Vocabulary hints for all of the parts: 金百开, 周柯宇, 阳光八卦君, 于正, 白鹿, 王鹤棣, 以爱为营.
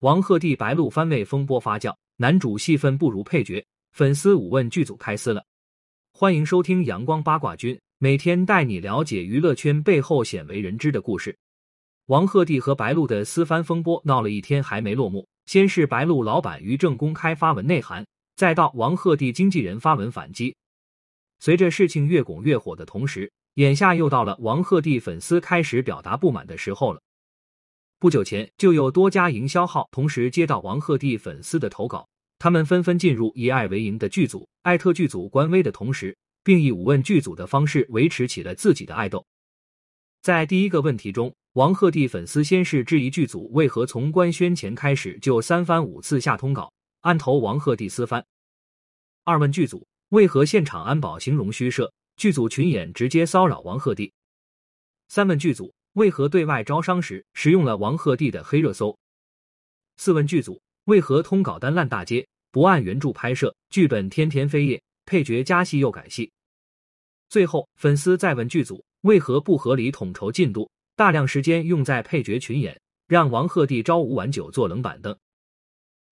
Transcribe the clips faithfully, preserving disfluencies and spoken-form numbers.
王鹤棣白鹿番位风波发酵，男主戏份不如配角，粉丝五问剧组开撕了。欢迎收听阳光八卦君，每天带你了解娱乐圈背后鲜为人知的故事。王鹤棣和白鹿的私番风波闹了一天还没落幕，先是白鹿老板于正公开发文内涵，再到王鹤棣经纪人发文反击。随着事情越拱越火的同时，眼下又到了王鹤棣粉丝开始表达不满的时候了。不久前，就有多家营销号同时接到王鹤棣粉丝的投稿，他们纷纷进入以爱为营的剧组、艾特剧组官微的同时，并以五问剧组的方式维持起了自己的爱豆。在第一个问题中，王鹤棣粉丝先是质疑剧组为何从官宣前开始就三番五次下通稿，按投王鹤棣私番。二问剧组为何现场安保形容虚设，剧组群演直接骚扰王鹤棣。三问剧组为何对外招商时使用了王鹤棣的黑热搜？四问剧组为何通稿单烂大街，不按原著拍摄，剧本天天飞页，配角加戏又改戏？最后，粉丝再问剧组为何不合理统筹进度，大量时间用在配角群演，让王鹤棣朝五晚九坐冷板凳。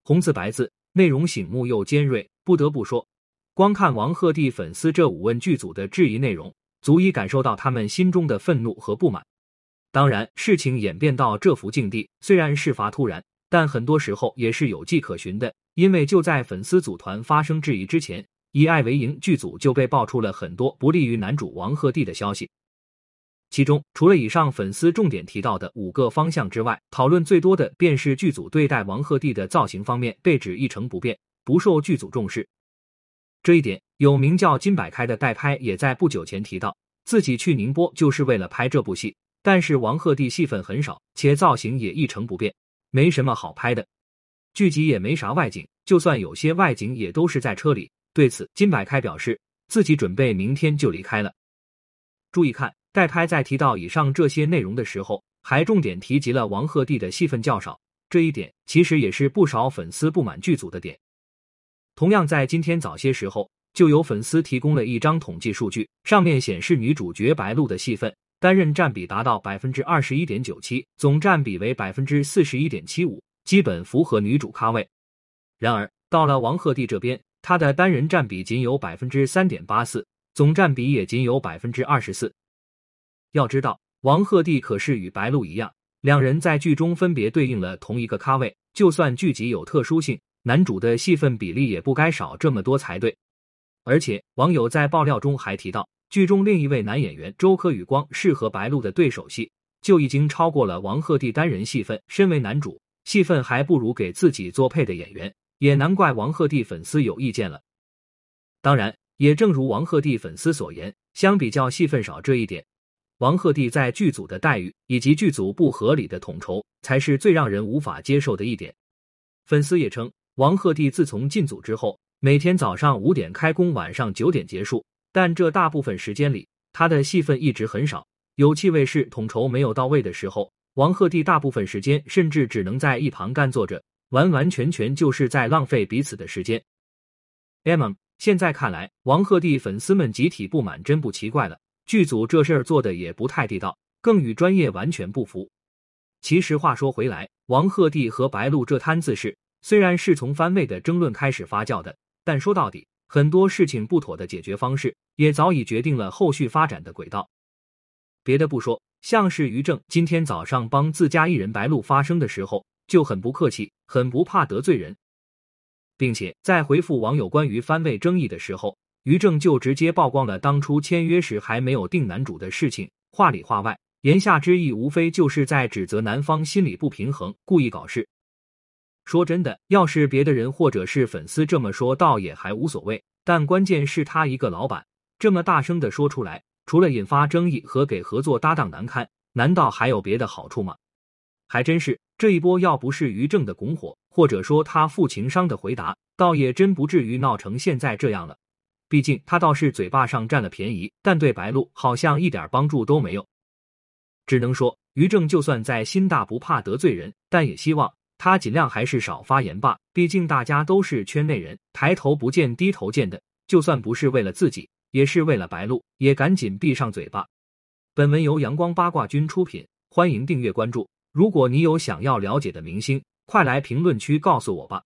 红字白字，内容醒目又尖锐，不得不说，光看王鹤棣粉丝这五问剧组的质疑内容，足以感受到他们心中的愤怒和不满。当然，事情演变到这幅境地，虽然事发突然，但很多时候也是有迹可循的，因为就在粉丝组团发生质疑之前，以爱为营剧组就被爆出了很多不利于男主王鹤棣的消息。其中，除了以上粉丝重点提到的五个方向之外，讨论最多的便是剧组对待王鹤棣的造型方面被指一成不变，不受剧组重视。这一点，有名叫金百开的代拍也在不久前提到，自己去宁波就是为了拍这部戏。但是王鹤棣戏份很少，且造型也一成不变，没什么好拍的。剧集也没啥外景，就算有些外景也都是在车里。对此，金百开表示自己准备明天就离开了。注意看，代拍在提到以上这些内容的时候，还重点提及了王鹤棣的戏份较少，这一点其实也是不少粉丝不满剧组的点。同样在今天早些时候，就有粉丝提供了一张统计数据，上面显示女主角白鹿的戏份担任占比达到 百分之二十一点九七， 总占比为 百分之四十一点七五， 基本符合女主咖位。然而到了王鹤棣这边，他的单人占比仅有 百分之三点八四， 总占比也仅有 百分之二十四。 要知道，王鹤棣可是与白鹿一样，两人在剧中分别对应了同一个咖位，就算剧集有特殊性，男主的戏份比例也不该少这么多才对。而且网友在爆料中还提到，剧中另一位男演员周柯宇光是和白鹿的对手戏，就已经超过了王鹤棣单人戏份，身为男主，戏份还不如给自己做配的演员，也难怪王鹤棣粉丝有意见了。当然，也正如王鹤棣粉丝所言，相比较戏份少这一点，王鹤棣在剧组的待遇以及剧组不合理的统筹才是最让人无法接受的一点。粉丝也称，王鹤棣自从进组之后，每天早上五点开工，晚上九点结束，但这大部分时间里，他的戏份一直很少，有气味是统筹没有到位的时候，王鹤棣大部分时间甚至只能在一旁干坐着，完完全全就是在浪费彼此的时间。嗯，现在看来，王鹤棣粉丝们集体不满真不奇怪了，剧组这事儿做的也不太地道，更与专业完全不符。其实话说回来，王鹤棣和白鹿这摊子事，虽然是从番位的争论开始发酵的，但说到底，很多事情不妥的解决方式也早已决定了后续发展的轨道。别的不说，像是于正今天早上帮自家艺人白鹿发声的时候，就很不客气，很不怕得罪人。并且在回复网友关于番位争议的时候，于正就直接曝光了当初签约时还没有定男主的事情，话里话外，言下之意无非就是在指责男方心理不平衡，故意搞事。说真的，要是别的人或者是粉丝这么说倒也还无所谓，但关键是他一个老板这么大声的说出来，除了引发争议和给合作搭档难堪，难道还有别的好处吗？还真是，这一波要不是于正的拱火，或者说他负情商的回答，倒也真不至于闹成现在这样了。毕竟他倒是嘴巴上占了便宜，但对白鹿好像一点帮助都没有。只能说，于正就算在心大不怕得罪人，但也希望他尽量还是少发言吧，毕竟大家都是圈内人，抬头不见低头见的，就算不是为了自己，也是为了白鹿，也赶紧闭上嘴巴。本文由阳光八卦君出品，欢迎订阅关注。如果你有想要了解的明星，快来评论区告诉我吧。